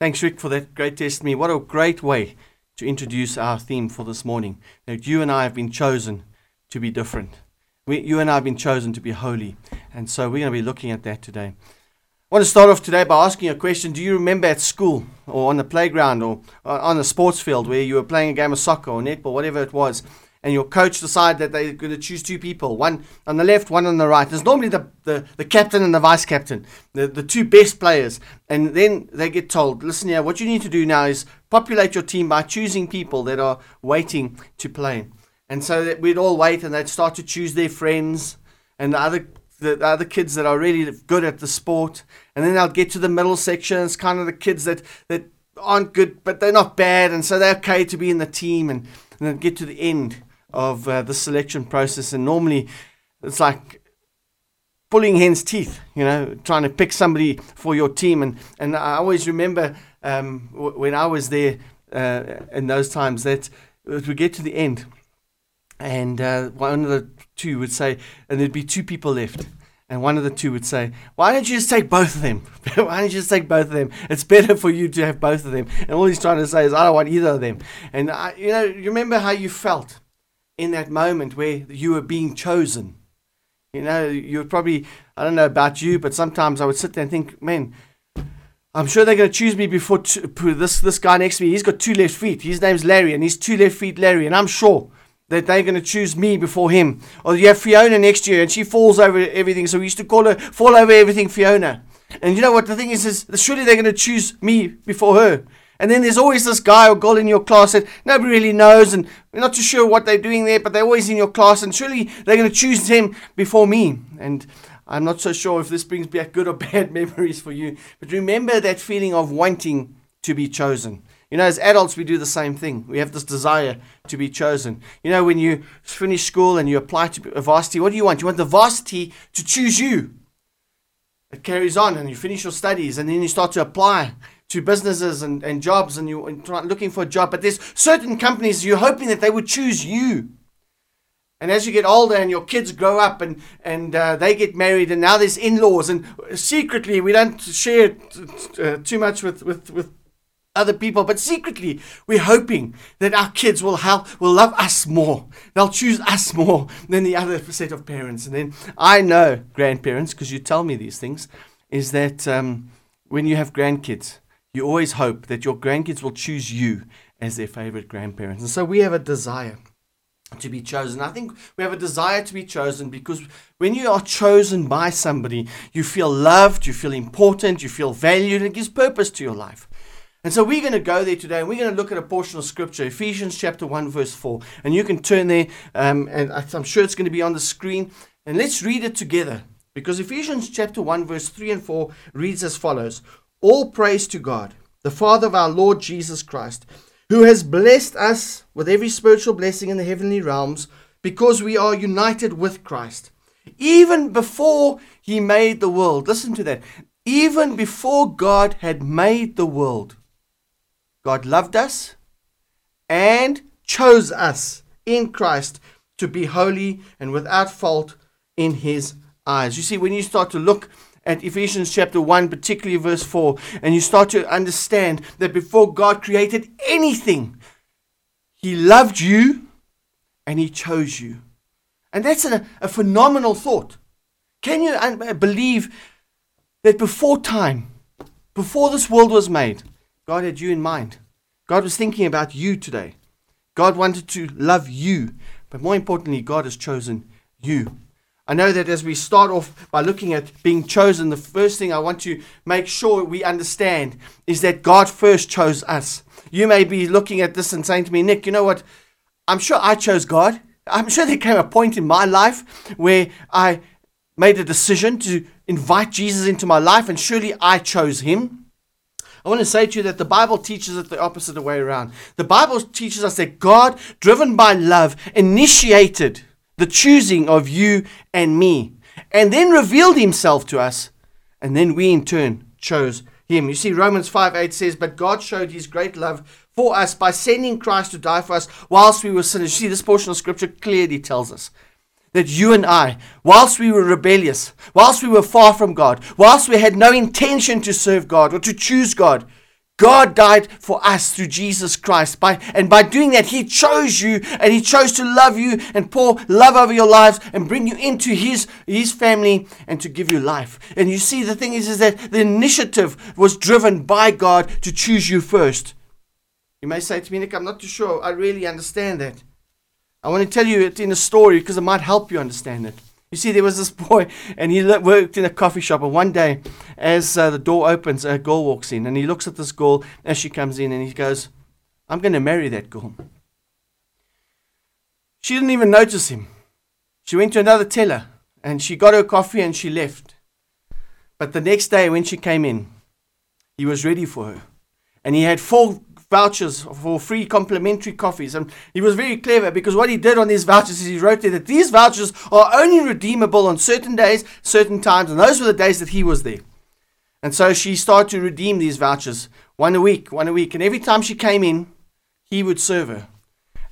Thanks, Rick, for that great testimony. What a great way to introduce our theme for this morning, that you and I have been chosen to be different. You and I have been chosen to be holy, and so we're going to be looking at that today. I want to start off today by asking a question. Do you remember at school or on the playground or on a sports field where you were playing a game of soccer or netball, whatever it was, and your coach decided that they're going to choose two people, one on the left, one on the right. There's normally the captain and the vice captain, the two best players. And then they get told, listen here, what you need to do now is populate your team by choosing people that are waiting to play. And so that we'd all wait, and they'd start to choose their friends and the other kids that are really good at the sport. And then they'll get to the middle section. It's kind of the kids that aren't good, but they're not bad. And so they're okay to be in the team, and then get to the end of the selection process, and normally it's like pulling hen's teeth, trying to pick somebody for your team. And I always remember when I was there in those times that it would get to the end, and one of the two would say, and there'd be two people left, and one of the two would say, why don't you just take both of them? Why don't you just take both of them? It's better for you to have both of them. And all he's trying to say is, I don't want either of them. And you remember how you felt in that moment where you were being chosen. You're probably, I don't know about you, but sometimes I would sit there and think, man, I'm sure they're going to choose me before this guy next to me. He's got two left feet. His name's Larry, and he's two left feet Larry, and I'm sure that they're going to choose me before him. Or you have Fiona next year, and she falls over everything. So we used to call her Fall Over Everything Fiona. And you know what the thing is surely they're going to choose me before her. And then there's always this guy or girl in your class that nobody really knows, and we're not too sure what they're doing there, but they're always in your class, and surely they're going to choose him before me. And I'm not so sure if this brings back good or bad memories for you, but remember that feeling of wanting to be chosen. As adults, we do the same thing. We have this desire to be chosen. When you finish school and you apply to a varsity, what do you want? You want the varsity to choose you. It carries on, and you finish your studies, and then you start to apply to businesses and jobs, and you're looking for a job, but there's certain companies you're hoping that they would choose you. And as you get older and your kids grow up and they get married, and now there's in-laws, and secretly we don't share too much with other people, but secretly we're hoping that our kids will love us more. They'll choose us more than the other set of parents. And then I know grandparents, because you tell me these things, is that when you have grandkids, you always hope that your grandkids will choose you as their favorite grandparents. And so we have a desire to be chosen. I think we have a desire to be chosen because when you are chosen by somebody, you feel loved, you feel important, you feel valued, and it gives purpose to your life. And so we're going to go there today, and we're going to look at a portion of Scripture, Ephesians chapter 1, verse 4. And you can turn there, and I'm sure it's going to be on the screen. And let's read it together, because Ephesians chapter 1, verse 3 and 4 reads as follows. All praise to God, the Father of our Lord Jesus Christ, who has blessed us with every spiritual blessing in the heavenly realms, because we are united with Christ. Even before he made the world, listen to that, even before God had made the world, God loved us and chose us in Christ to be holy and without fault in his eyes. You see, when you start to look at Ephesians chapter 1, particularly verse 4, and you start to understand that before God created anything, he loved you and he chose you. And that's a phenomenal thought. Can you believe that before time, before this world was made, God had you in mind? God was thinking about you today. God wanted to love you, but more importantly, God has chosen you. I know that as we start off by looking at being chosen, the first thing I want to make sure we understand is that God first chose us. You may be looking at this and saying to me, Nick, you know what? I'm sure I chose God. I'm sure there came a point in my life where I made a decision to invite Jesus into my life, and surely I chose him. I want to say to you that the Bible teaches it the opposite way around. The Bible teaches us that God, driven by love, initiated the choosing of you and me, and then revealed himself to us, and then we in turn chose him. You see, Romans 5:8 says, but God showed his great love for us by sending Christ to die for us whilst we were sinners. You see, this portion of Scripture clearly tells us that you and I, whilst we were rebellious, whilst we were far from God, whilst we had no intention to serve God or to choose God, God died for us through Jesus Christ. By doing that, He chose you, and He chose to love you and pour love over your lives and bring you into His family and to give you life. And you see, the thing is that the initiative was driven by God to choose you first. You may say to me, Nick, I'm not too sure I really understand that. I want to tell you it in a story because it might help you understand it. You see, there was this boy, and he worked in a coffee shop. And one day, as the door opens, a girl walks in. And he looks at this girl as she comes in, and he goes, I'm going to marry that girl. She didn't even notice him. She went to another teller, and she got her coffee, and she left. But the next day, when she came in, he was ready for her. And he had 4 vouchers for free complimentary coffees. And he was very clever, because what he did on these vouchers is he wrote there that these vouchers are only redeemable on certain days, certain times, and those were the days that he was there. And so she started to redeem these vouchers, one a week. And every time she came in, he would serve her,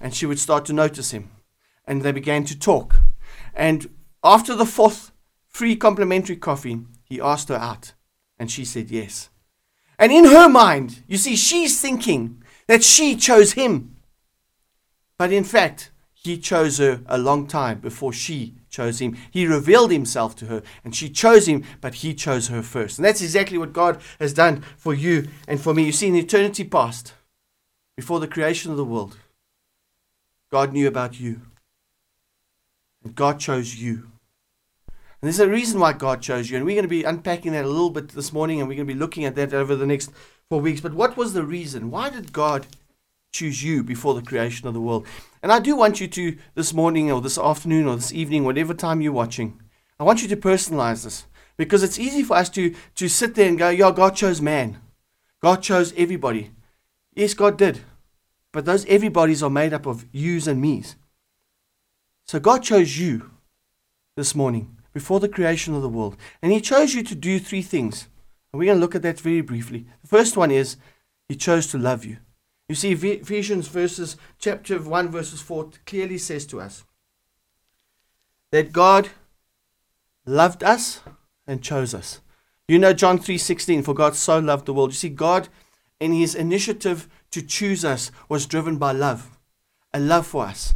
and she would start to notice him. And they began to talk. And after the 4th free complimentary coffee, he asked her out, and she said yes. And in her mind, you see, she's thinking that she chose him. But in fact, he chose her a long time before she chose him. He revealed himself to her, and she chose him, but he chose her first. And that's exactly what God has done for you and for me. You see, in eternity past, before the creation of the world, God knew about you. And God chose you. And there's a reason why God chose you. And we're going to be unpacking that a little bit this morning. And we're going to be looking at that over the next 4 weeks. But what was the reason? Why did God choose you before the creation of the world? And I do want you to, this morning or this afternoon or this evening, whatever time you're watching, I want you to personalize this. Because it's easy for us to sit there and go, yeah, God chose man. God chose everybody. Yes, God did. But those everybodies are made up of yous and me's. So God chose you this morning, before the creation of the world. And He chose you to do 3 things. And we're going to look at that very briefly. The first one is, He chose to love you. You see, Ephesians chapter 1, verses 4 clearly says to us that God loved us and chose us. You know John 3:16, for God so loved the world. You see, God, in His initiative to choose us, was driven by love, a love for us.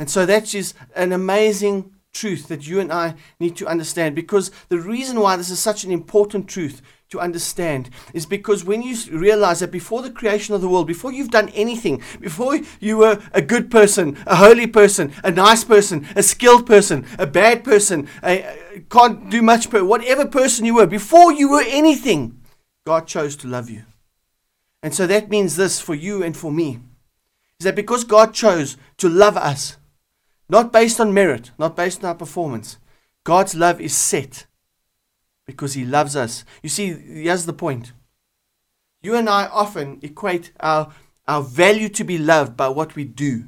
And so that is an amazing truth that you and I need to understand, because the reason why this is such an important truth to understand is because when you realize that before the creation of the world, before you've done anything, before you were a good person, a holy person, a nice person, a skilled person, a bad person, a can't do much, whatever person you were, before you were anything, God chose to love you. And so that means this for you and for me, is that because God chose to love us, not based on merit, not based on our performance, God's love is set because He loves us. You see, here's the point. You and I often equate our value to be loved by what we do,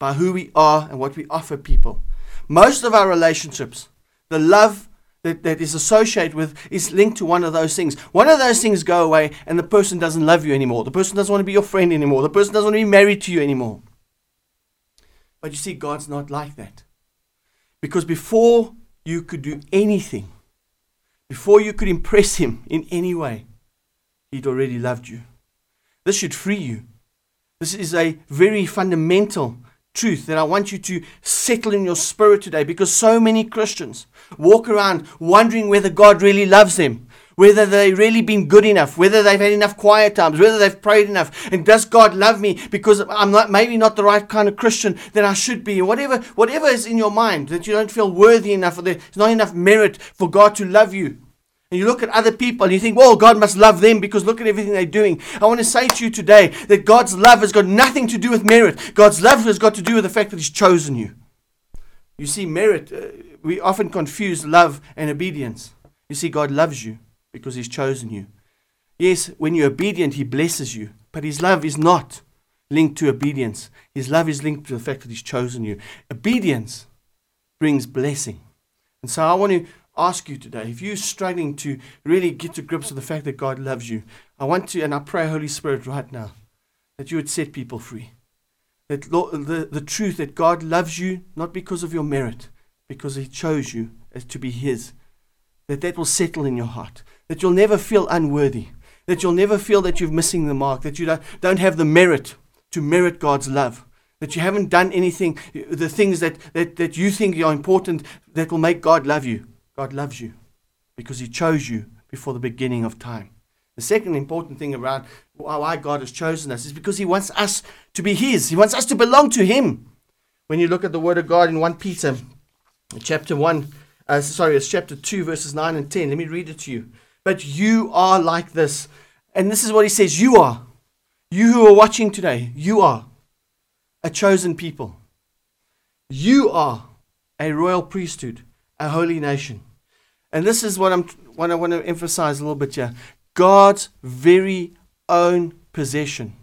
by who we are and what we offer people. Most of our relationships, the love that is associated with is linked to one of those things. One of those things go away and the person doesn't love you anymore. The person doesn't want to be your friend anymore. The person doesn't want to be married to you anymore. But you see, God's not like that. Because before you could do anything, before you could impress Him in any way, He'd already loved you. This should free you. This is a very fundamental truth that I want you to settle in your spirit today, because so many Christians walk around wondering whether God really loves them, whether they've really been good enough, whether they've had enough quiet times, whether they've prayed enough, and does God love me because I'm not, maybe not the right kind of Christian that I should be, whatever is in your mind, that you don't feel worthy enough, or there's not enough merit for God to love you. And you look at other people and you think, well, God must love them because look at everything they're doing. I want to say to you today that God's love has got nothing to do with merit. God's love has got to do with the fact that He's chosen you. You see, merit, we often confuse love and obedience. You see, God loves you because He's chosen you. Yes, when you're obedient, He blesses you. But His love is not linked to obedience. His love is linked to the fact that He's chosen you. Obedience brings blessing. And so I want to ask you today, if you're struggling to really get to grips with the fact that God loves you, and I pray, Holy Spirit, right now, that you would set people free. That the truth that God loves you, not because of your merit, because He chose you as to be His, that will settle in your heart. That you'll never feel unworthy, that you'll never feel that you're missing the mark, that you don't have the merit to merit God's love, that you haven't done anything, the things that you think are important that will make God love you. God loves you because He chose you before the beginning of time. The second important thing around why God has chosen us is because He wants us to be His. He wants us to belong to Him. When you look at the Word of God in 1 Peter, it's chapter 2, verses 9 and 10. Let me read it to you. But you are like this. And this is what He says you are. You who are watching today, you are a chosen people. You are a royal priesthood, a holy nation. And this is what I want to emphasize a little bit here. God's very own possession.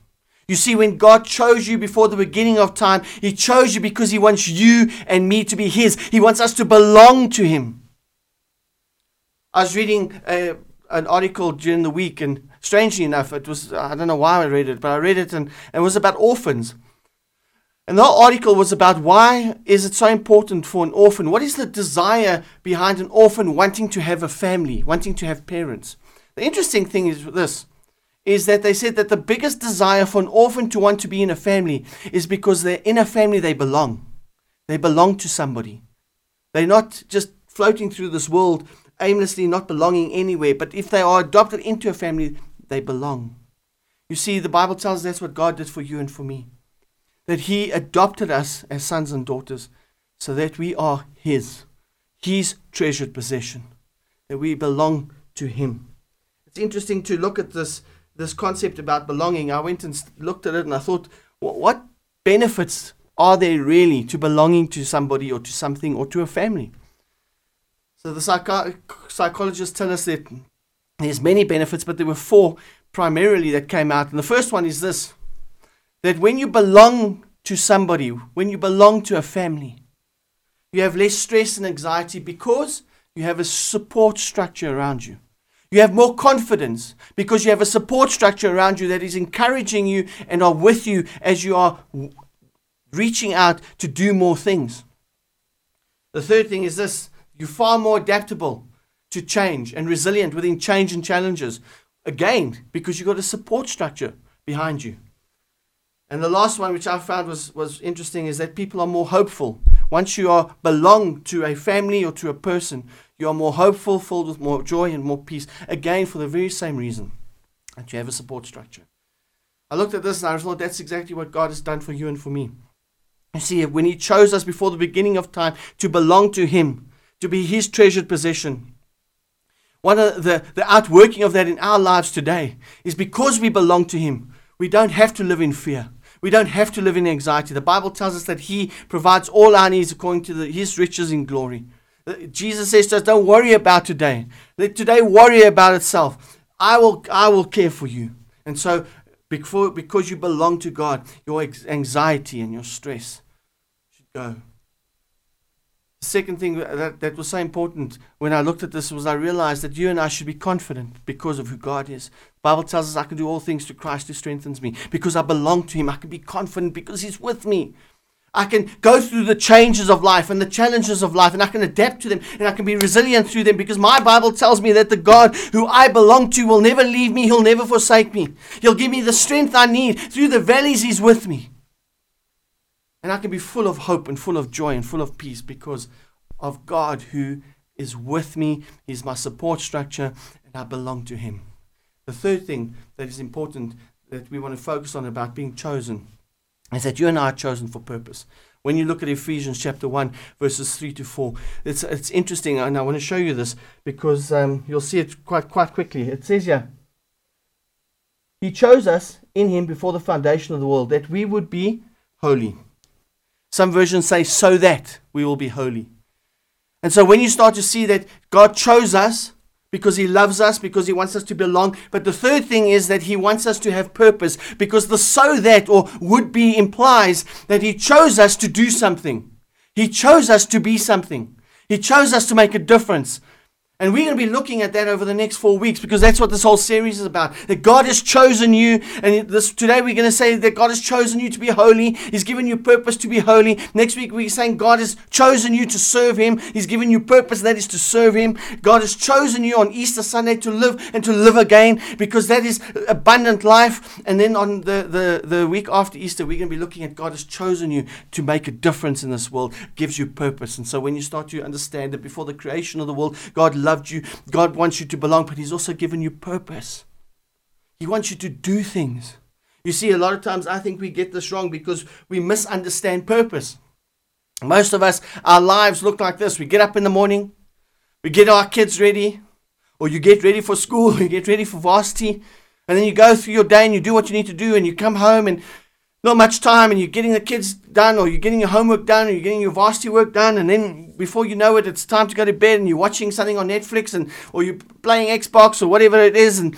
You see, when God chose you before the beginning of time, He chose you because He wants you and me to be His. He wants us to belong to Him. I was reading an article during the week, and strangely enough, it was, I don't know why I read it, but I read it, and it was about orphans. And the whole article was about why is it so important for an orphan? What is the desire behind an orphan wanting to have a family, wanting to have parents? The interesting thing is this, is that they said that the biggest desire for an orphan to want to be in a family is because they're in a family, they belong. They belong to somebody. They're not just floating through this world, aimlessly not belonging anywhere. But if they are adopted into a family, they belong. You see, the Bible tells us that's what God did for you and for me. That He adopted us as sons and daughters so that we are His treasured possession. That we belong to Him. It's interesting to look at this concept about belonging. I went and looked at it and I thought, what benefits are there really to belonging to somebody or to something or to a family? So the psychologists tell us that there's many benefits, but there were four primarily that came out. And the first one is this, that when you belong to somebody, when you belong to a family, you have less stress and anxiety because you have a support structure around you. You have more confidence because you have a support structure around you that is encouraging you and are with you as you are reaching out to do more things. The third thing is this. You're far more adaptable to change and resilient within change and challenges. Again, because you've got a support structure behind you. And the last one, which I found was interesting, is that people are more hopeful. Once you belong to a family or to a person, you are more hopeful, filled with more joy and more peace. Again, for the very same reason, that you have a support structure. I looked at this and I thought, that's exactly what God has done for you and for me. You see, when He chose us before the beginning of time to belong to Him, to be His treasured possession, one of the outworking of that in our lives today is because we belong to Him, we don't have to live in fear. We don't have to live in anxiety. The Bible tells us that He provides all our needs according to His riches in glory. Jesus says to us, don't worry about today. Let today worry about itself. I will care for you. And so because you belong to God, your anxiety and your stress should go. The second thing that was so important when I looked at this was I realized that you and I should be confident because of who God is. Bible tells us I can do all things through Christ who strengthens me. Because I belong to Him, I can be confident because He's with me. I can go through the changes of life and the challenges of life, and I can adapt to them, and I can be resilient through them because my Bible tells me that the God who I belong to will never leave me. He'll never forsake me. He'll give me the strength I need. Through the valleys, He's with me. And I can be full of hope and full of joy and full of peace because of God who is with me. He's my support structure, and I belong to Him. The third thing that is important that we want to focus on about being chosen is that you and I are chosen for purpose. When you look at Ephesians chapter 1, verses 3 to 4, it's interesting, and I want to show you this because you'll see it quite quickly. It says here, He chose us in Him before the foundation of the world that we would be holy. Some versions say, so that we will be holy. And so when you start to see that God chose us, because He loves us, because He wants us to belong. But the third thing is that He wants us to have purpose, because the so that or would be implies that He chose us to do something. He chose us to be something. He chose us to make a difference. And we're going to be looking at that over the next 4 weeks, because that's what this whole series is about. That God has chosen you. And today we're going to say that God has chosen you to be holy. He's given you purpose to be holy. Next week we're saying God has chosen you to serve Him. He's given you purpose, that is to serve Him. God has chosen you on Easter Sunday to live and to live again, because that is abundant life. And then on the week after Easter, we're going to be looking at God has chosen you to make a difference in this world. Gives you purpose. And so when you start to understand that before the creation of the world, God loved you. God wants you to belong, but He's also given you purpose. He wants you to do things. You see, a lot of times I think we get this wrong because we misunderstand purpose. Most of us, our lives look like this. We get up in the morning, we get our kids ready, or you get ready for school, you get ready for varsity, and then you go through your day and you do what you need to do, and you come home and not much time, and you're getting the kids done, or you're getting your homework done, or you're getting your varsity work done, and then before you know it, it's time to go to bed, and you're watching something on Netflix, or you're playing Xbox, or whatever it is, and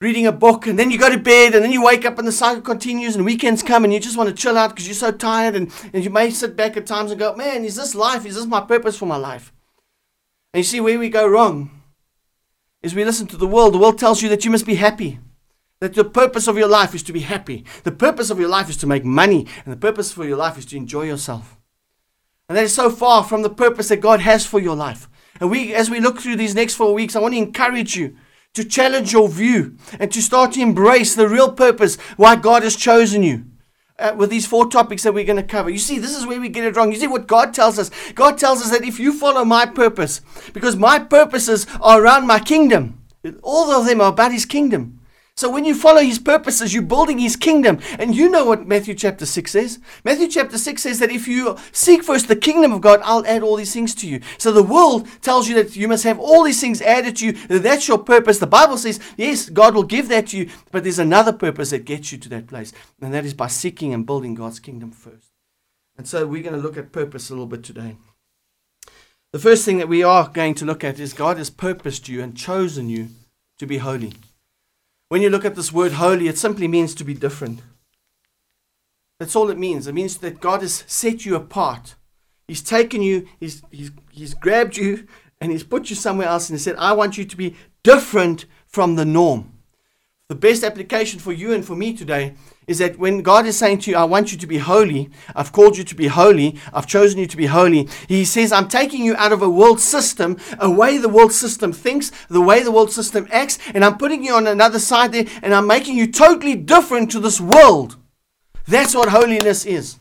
reading a book, and then you go to bed, and then you wake up, and the cycle continues, and weekends come, and you just want to chill out because you're so tired, and you may sit back at times and go, man, is this life? Is this my purpose for my life? And you see, where we go wrong is we listen to the world. The world tells you that you must be happy. That the purpose of your life is to be happy. The purpose of your life is to make money. And the purpose for your life is to enjoy yourself. And that is so far from the purpose that God has for your life. And as we look through these next 4 weeks, I want to encourage you to challenge your view and to start to embrace the real purpose why God has chosen you. With these 4 topics that we're going to cover. You see, this is where we get it wrong. You see what God tells us? God tells us that if you follow my purpose, because my purposes are around my kingdom. All of them are about His kingdom. So when you follow His purposes, you're building His kingdom. And you know what Matthew chapter 6 says. Matthew chapter 6 says that if you seek first the kingdom of God, I'll add all these things to you. So the world tells you that you must have all these things added to you. That's your purpose. The Bible says, yes, God will give that to you. But there's another purpose that gets you to that place. And that is by seeking and building God's kingdom first. And so we're going to look at purpose a little bit today. The first thing that we are going to look at is God has purposed you and chosen you to be holy. When you look at this word holy, it simply means to be different. That's all it means. It means that God has set you apart. He's taken you, he's grabbed you, and He's put you somewhere else, and He said, I want you to be different from the norm. The best application for you and for me today is that when God is saying to you, I want you to be holy, I've called you to be holy, I've chosen you to be holy, He says, I'm taking you out of a world system, a way the world system thinks, the way the world system acts, and I'm putting you on another side there, and I'm making you totally different to this world. That's what holiness is.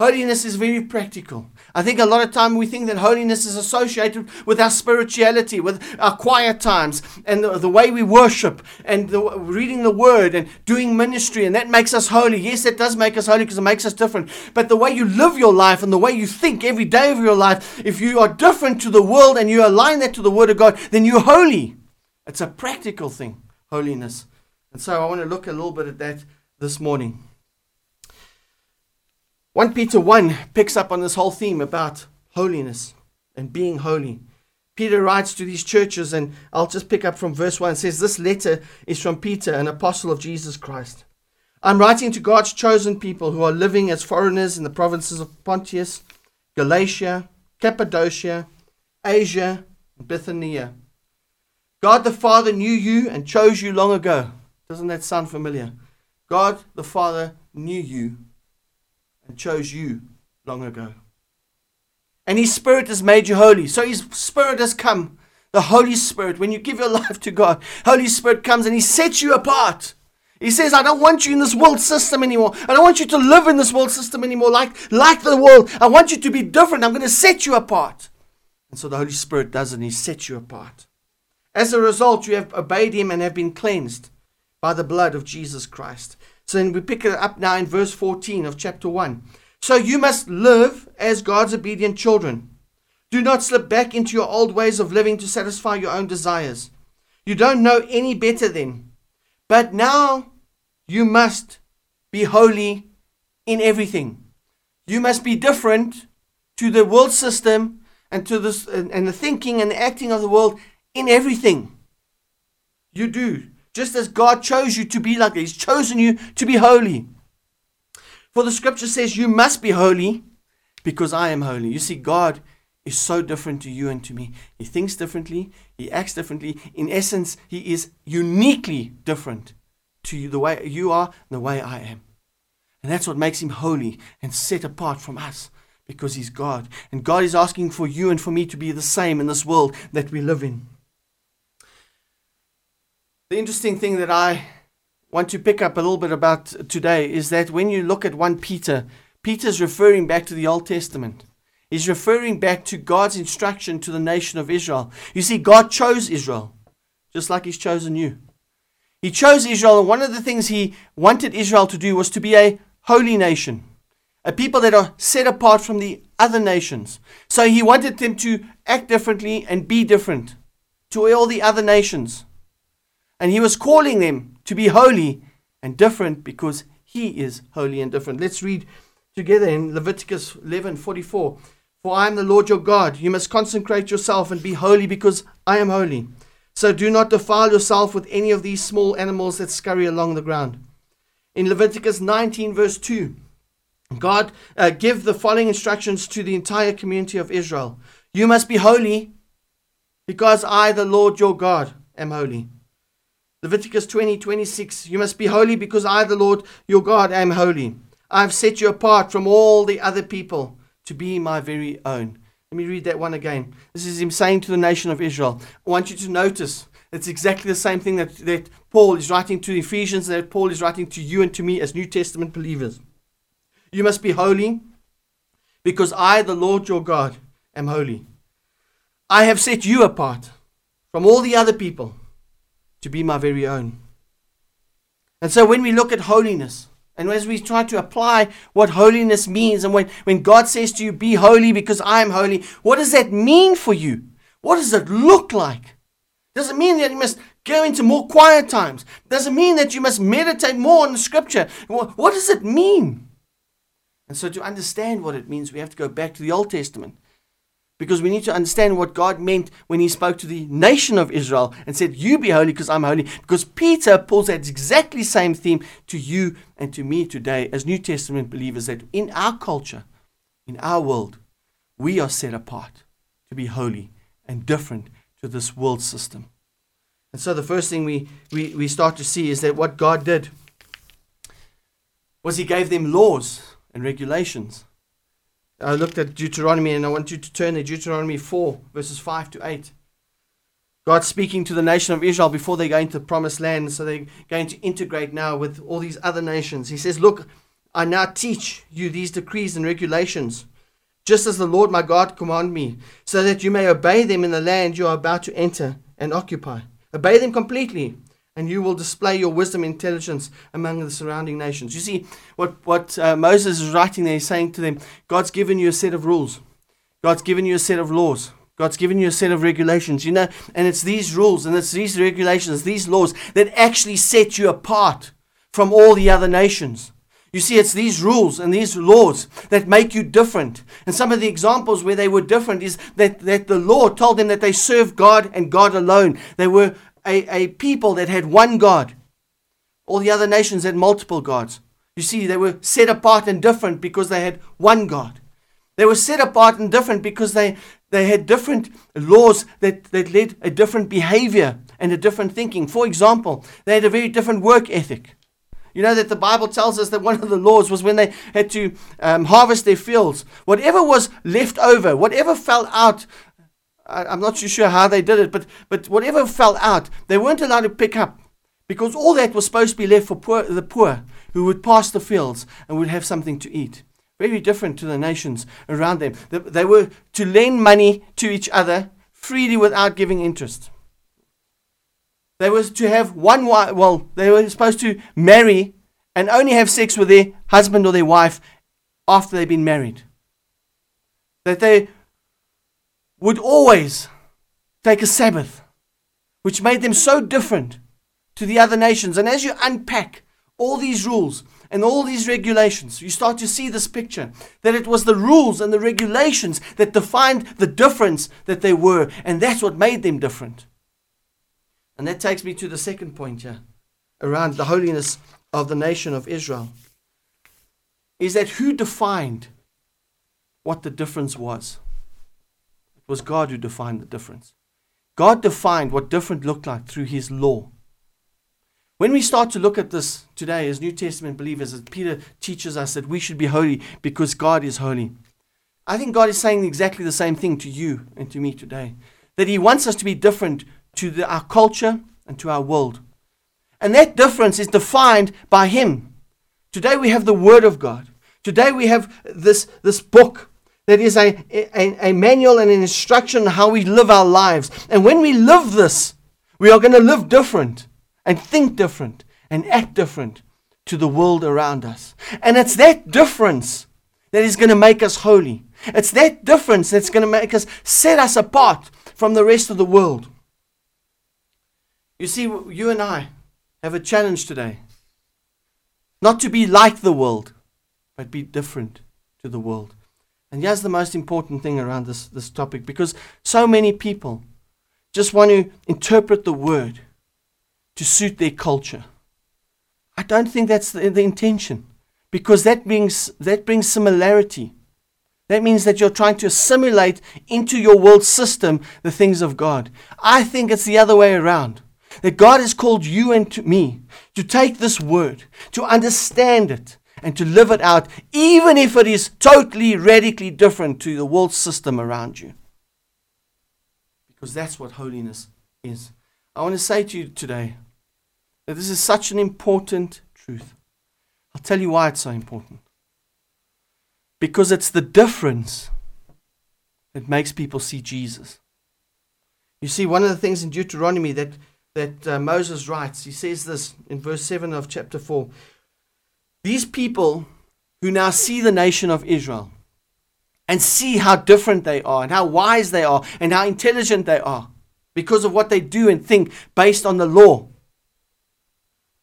Holiness is very practical. I think a lot of time we think that holiness is associated with our spirituality, with our quiet times, and the way we worship, and reading the Word, and doing ministry, and that makes us holy. Yes, that does make us holy because it makes us different. But the way you live your life and the way you think every day of your life, if you are different to the world and you align that to the Word of God, then you're holy. It's a practical thing, holiness. And so I want to look a little bit at that this morning. 1 Peter 1 picks up on this whole theme about holiness and being holy. Peter writes to these churches, and I'll just pick up from verse 1. It says, this letter is from Peter, an apostle of Jesus Christ. I'm writing to God's chosen people who are living as foreigners in the provinces of Pontus, Galatia, Cappadocia, Asia, and Bithynia. God the Father knew you and chose you long ago. Doesn't that sound familiar? God the Father knew you and chose you long ago. And His Spirit has made you holy. So His Spirit has come. The Holy Spirit. When you give your life to God, Holy Spirit comes and He sets you apart. He says, I don't want you in this world system anymore. I don't want you to live in this world system anymore like the world. I want you to be different. I'm going to set you apart. And so the Holy Spirit does it, and He sets you apart. As a result, you have obeyed Him and have been cleansed by the blood of Jesus Christ. So then we pick it up now in verse 14 of chapter 1. So you must live as God's obedient children. Do not slip back into your old ways of living to satisfy your own desires. You don't know any better then. But now you must be holy in everything. You must be different to the world system and to this and the thinking and the acting of the world in everything you do. Just as God chose you to be like that. He's chosen you to be holy. For the scripture says you must be holy because I am holy. You see, God is so different to you and to me. He thinks differently. He acts differently. In essence, he is uniquely different to you, the way you are and the way I am. And that's what makes him holy and set apart from us, because he's God. And God is asking for you and for me to be the same in this world that we live in. The interesting thing that I want to pick up a little bit about today is that when you look at 1 Peter, Peter's referring back to the Old Testament. He's referring back to God's instruction to the nation of Israel. You see, God chose Israel, just like he's chosen you. He chose Israel, and one of the things he wanted Israel to do was to be a holy nation, a people that are set apart from the other nations. So he wanted them to act differently and be different to all the other nations. And he was calling them to be holy and different because he is holy and different. Let's read together in Leviticus 11:44. For I am the Lord your God. You must consecrate yourself and be holy because I am holy. So do not defile yourself with any of these small animals that scurry along the ground. In Leviticus 19:2, God give the following instructions to the entire community of Israel. You must be holy because I, the Lord your God, am holy. Leviticus 20:26, you must be holy because I, the Lord your God, am holy. I have set you apart from all the other people to be my very own. Let me read that one again. This is him saying to the nation of Israel. I want you to notice it's exactly the same thing that Paul is writing to the Ephesians, that Paul is writing to you and to me as New Testament believers. You must be holy because I, the Lord your God, am holy. I have set you apart from all the other people to be my very own. And so when we look at holiness, and as we try to apply what holiness means, and when God says to you, be holy because I am holy, what does that mean for you? What does it look like? Does it mean that you must go into more quiet times? Does it mean that you must meditate more on the scripture? What does it mean? And so to understand what it means, we have to go back to the Old Testament. Because we need to understand what God meant when he spoke to the nation of Israel and said, you be holy because I'm holy. Because Peter pulls that exactly same theme to you and to me today as New Testament believers, that in our culture, in our world, we are set apart to be holy and different to this world system. And so the first thing we start to see is that what God did was he gave them laws and regulations. I looked at Deuteronomy, and I want you to turn to Deuteronomy 4:5-8. God's speaking to the nation of Israel before they go into the promised land, so they're going to integrate now with all these other nations. He says, look, I now teach you these decrees and regulations, just as the Lord my God commanded me, so that you may obey them in the land you are about to enter and occupy. Obey them completely, and you will display your wisdom and intelligence among the surrounding nations. You see, what Moses is writing there, he's saying to them, God's given you a set of rules. God's given you a set of laws. God's given you a set of regulations. You know, and it's these rules and it's these regulations, these laws that actually set you apart from all the other nations. You see, it's these rules and these laws that make you different. And some of the examples where they were different is that the law told them that they served God and God alone. They were a people that had one God. All the other nations had multiple gods. You see, they were set apart and different because they had one God. They were set apart and different because they had different laws that led a different behavior and a different thinking. For example, they had a very different work ethic. You know that the Bible tells us that one of the laws was when they had to harvest their fields. Whatever was left over, whatever fell out, I'm not too sure how they did it, but whatever fell out, they weren't allowed to pick up, because all that was supposed to be left for the poor who would pass the fields and would have something to eat. Very different to the nations around them. They were to lend money to each other freely without giving interest. They were to have one wife. Well, they were supposed to marry and only have sex with their husband or their wife after they'd been married. That they would always take a Sabbath, which made them so different to the other nations. And as you unpack all these rules and all these regulations, you start to see this picture, that it was the rules and the regulations that defined the difference that they were, and that's what made them different. And that takes me to the second point here, around the holiness of the nation of Israel, is that who defined what the difference was? It was God who defined the difference. God defined what different looked like through his law. When we start to look at this today as New Testament believers, as Peter teaches us that we should be holy because God is holy, I think God is saying exactly the same thing to you and to me today. That he wants us to be different to our culture and to our world. And that difference is defined by him. Today we have the Word of God. Today we have this book that is a manual and an instruction on how we live our lives. And when we live this, we are going to live different and think different and act different to the world around us. And it's that difference that is going to make us holy. It's that difference that's going to make us set us apart from the rest of the world. You see, you and I have a challenge today. Not to be like the world, but be different to the world. And here's the most important thing around this topic, because so many people just want to interpret the word to suit their culture. I don't think that's the intention, because that brings similarity. That means that you're trying to assimilate into your world system the things of God. I think it's the other way around. That God has called you and me to take this word, to understand it, and to live it out, even if it is totally, radically different to the world system around you. Because that's what holiness is. I want to say to you today that this is such an important truth. I'll tell you why it's so important. Because it's the difference that makes people see Jesus. You see, one of the things in Deuteronomy that Moses writes, he says this in verse 7 of chapter 4. These people who now see the nation of Israel and see how different they are and how wise they are and how intelligent they are because of what they do and think based on the law.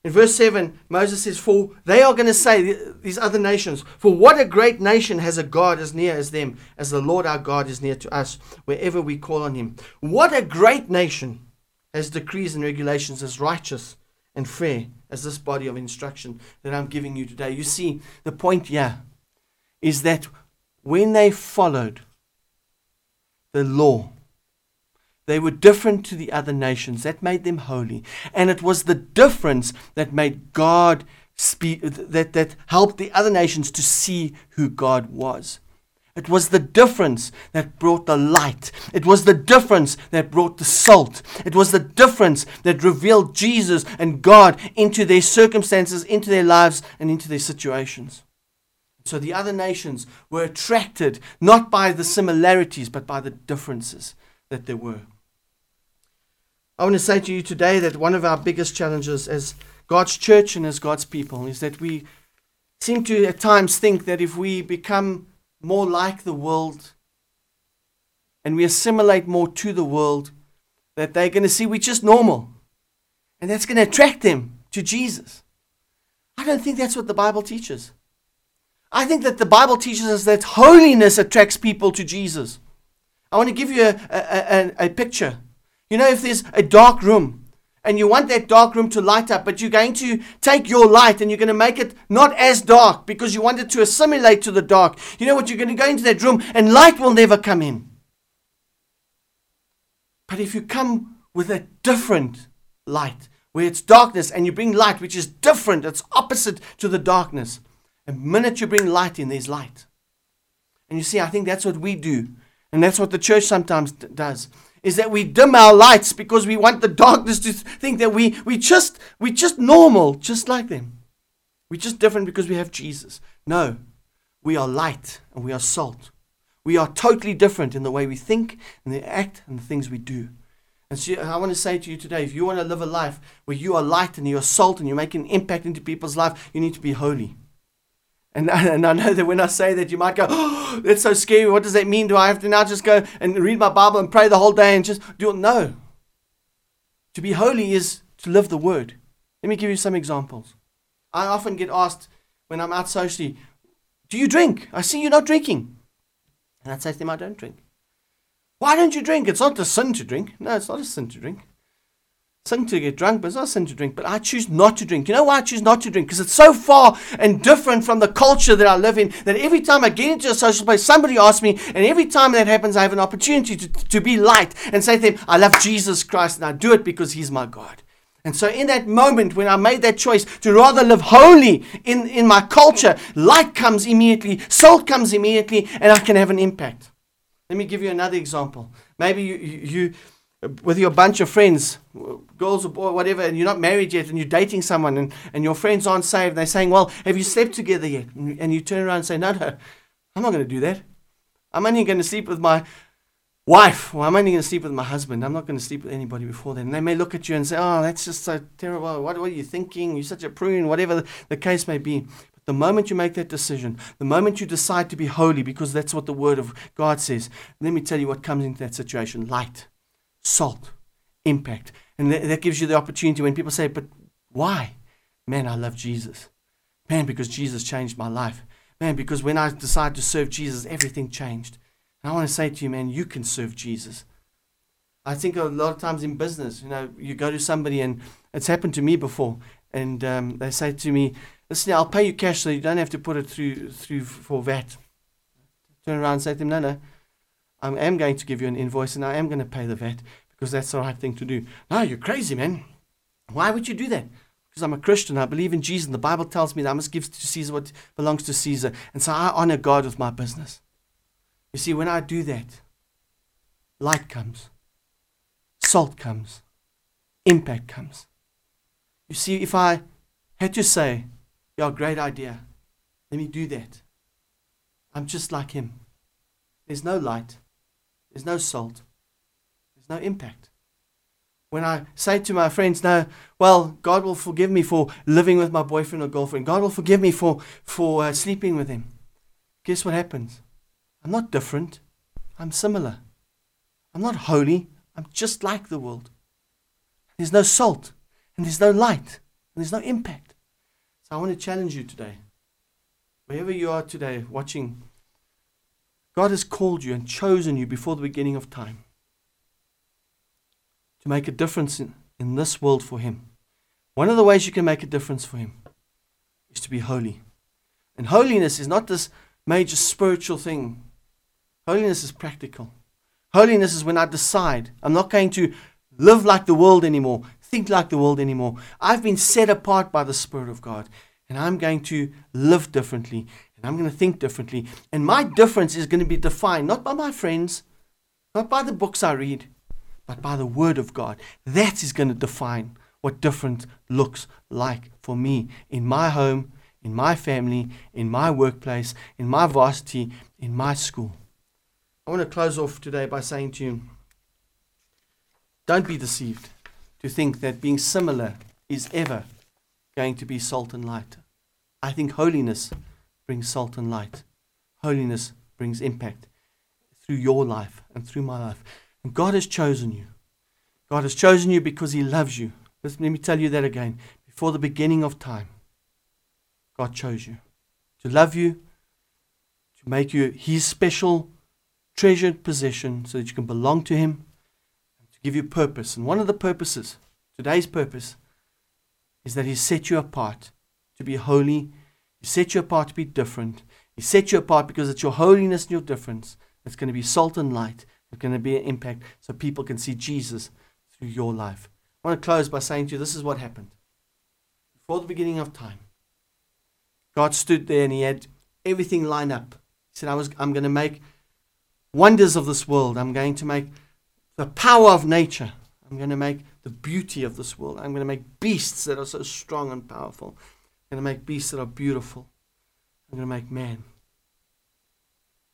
In verse 7, Moses says, for they are going to say, these other nations, for what a great nation has a God as near as them, as the Lord our God is near to us, wherever we call on him. What a great nation has decrees and regulations as righteous and fair as this body of instruction that I'm giving you today. You see, the point here is that when they followed the law, they were different to the other nations. That made them holy. And it was the difference that made God speak, that helped the other nations to see who God was. It was the difference that brought the light. It was the difference that brought the salt. It was the difference that revealed Jesus and God into their circumstances, into their lives, and into their situations. So the other nations were attracted not by the similarities, but by the differences that there were. I want to say to you today that one of our biggest challenges as God's church and as God's people is that we seem to at times think that if we become more like the world and we assimilate more to the world, that they're going to see we're just normal. And that's going to attract them to Jesus. I don't think that's what the Bible teaches. I think that the Bible teaches us that holiness attracts people to Jesus. I want to give you a picture. You know, if there's a dark room, and you want that dark room to light up, but you're going to take your light and you're going to make it not as dark because you want it to assimilate to the dark. You know what? You're going to go into that room and light will never come in. But if you come with a different light, where it's darkness, and you bring light which is different, it's opposite to the darkness. The minute you bring light in, there's light. And you see, I think that's what we do. And that's what the church sometimes does. Is that we dim our lights because we want the darkness to think that we're just normal, just like them. We're just different because we have Jesus. No, we are light and we are salt. We are totally different in the way we think and the act and the things we do. And so I want to say to you today, if you want to live a life where you are light and you are salt and you make an impact into people's life, you need to be holy. And I know that when I say that, you might go, oh, that's so scary. What does that mean? Do I have to now just go and read my Bible and pray the whole day and just do it? No. To be holy is to live the word. Let me give you some examples. I often get asked when I'm out socially, do you drink? I see you're not drinking. And I'd say to them, I don't drink. Why don't you drink? It's not a sin to drink. No, it's not a sin to drink. sin to get drunk, but it's not sin to drink. But I choose not to drink. You know why I choose not to drink? Because it's so far and different from the culture that I live in, that every time I get into a social place, somebody asks me, and every time that happens, I have an opportunity to be light and say to them, I love Jesus Christ, and I do it because he's my God. And so in that moment when I made that choice to rather live holy in my culture, light comes immediately, salt comes immediately, and I can have an impact. Let me give you another example. Maybe you with your bunch of friends, girls or boys, whatever, and you're not married yet, and you're dating someone, and your friends aren't saved, and they're saying, well, have you slept together yet? And you turn around and say, no, I'm not going to do that. I'm only going to sleep with my wife, or I'm only going to sleep with my husband. I'm not going to sleep with anybody before then. And they may look at you and say, oh, that's just so terrible. What are you thinking? You're such a prune, whatever the case may be. But the moment you make that decision, the moment you decide to be holy, because that's what the Word of God says, let me tell you what comes into that situation. Light, salt, impact. And that gives you the opportunity when people say, but why? Man, I love Jesus. Man, because Jesus changed my life. Man, because when I decided to serve Jesus, everything changed. I want to say to you, man, you can serve Jesus. I think a lot of times in business, you go to somebody, and it's happened to me before, and they say to me, listen, I'll pay you cash so you don't have to put it through for VAT. Turn around and say to them, no, I am going to give you an invoice, and I am going to pay the VAT, because that's the right thing to do. No, you're crazy, man. Why would you do that? Because I'm a Christian, I believe in Jesus, and the Bible tells me that I must give to Caesar what belongs to Caesar, and so I honor God with my business. You see, when I do that, light comes, salt comes, impact comes. You see, if I had to say, yeah, great idea, let me do that, I'm just like him. There's no light, there's no salt, there's no impact. When I say to my friends, no, well, God will forgive me for living with my boyfriend or girlfriend. God will forgive me for sleeping with him. Guess what happens? I'm not different. I'm similar. I'm not holy. I'm just like the world. There's no salt, and there's no light, and there's no impact. So I want to challenge you today. Wherever you are today watching, God has called you and chosen you before the beginning of time to make a difference in this world for him. One of the ways you can make a difference for him is to be holy. And holiness is not this major spiritual thing. Holiness is practical. Holiness is when I decide I'm not going to live like the world anymore, think like the world anymore. I've been set apart by the Spirit of God, and I'm going to live differently, and I'm going to think differently. And my difference is going to be defined not by my friends, not by the books I read, but by the Word of God. That is going to define what different looks like for me in my home, in my family, in my workplace, in my varsity, in my school. I want to close off today by saying to you, don't be deceived to think that being similar is ever going to be salt and light. I think holiness brings salt and light. Holiness brings impact through your life and through my life. And God has chosen you. God has chosen you because he loves you. Let me tell you that again. Before the beginning of time, God chose you to love you, to make you his special treasured possession so that you can belong to him, and to give you purpose. And one of the purposes, today's purpose, is that he set you apart to be holy. He set you apart to be different. He set you apart because it's your holiness and your difference that's going to be salt and light. It's going to be an impact so people can see Jesus through your life. I want to close by saying to you, this is what happened. Before the beginning of time, God stood there and he had everything lined up. He said, I'm going to make wonders of this world. I'm going to make the power of nature. I'm going to make the beauty of this world. I'm going to make beasts that are so strong and powerful. I'm going to make beasts that are beautiful. I'm going to make man.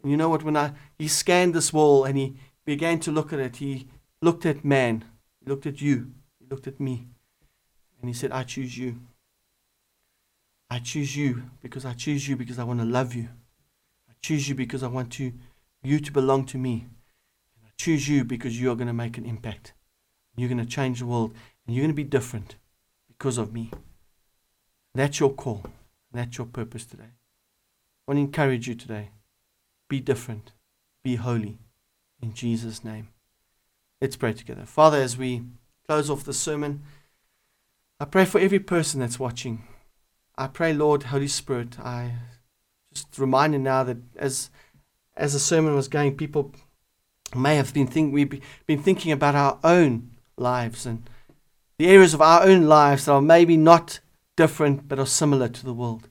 And you know what? When he scanned this wall and he began to look at it, he looked at man. He looked at you. He looked at me. And he said, I choose you. I choose you because I choose you because I want to love you. I choose you because I want you to belong to me. And I choose you because you are going to make an impact. You're going to change the world. And you're going to be different because of me. That's your call. That's your purpose today. I want to encourage you today. Be different. Be holy. In Jesus' name. Let's pray together. Father, as we close off the sermon, I pray for every person that's watching. I pray, Lord, Holy Spirit, I just remind you now that as the sermon was going, people may have been thinking about our own lives and the areas of our own lives that are maybe not different but are similar to the world.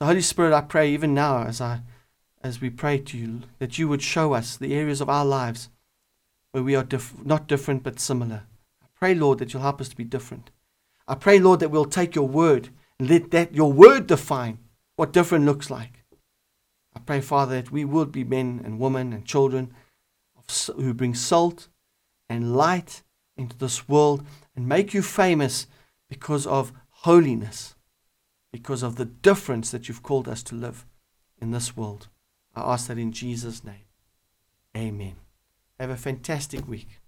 So, Holy Spirit, I pray even now as we pray to you, that you would show us the areas of our lives where we are not different but similar. I pray, Lord, that you'll help us to be different. I pray, Lord, that we'll take your word and let that your word define what different looks like. I pray, Father, that we would be men and women and children who bring salt and light into this world and make you famous because of holiness, because of the difference that you've called us to live in this world. I ask that in Jesus' name. Amen. Have a fantastic week.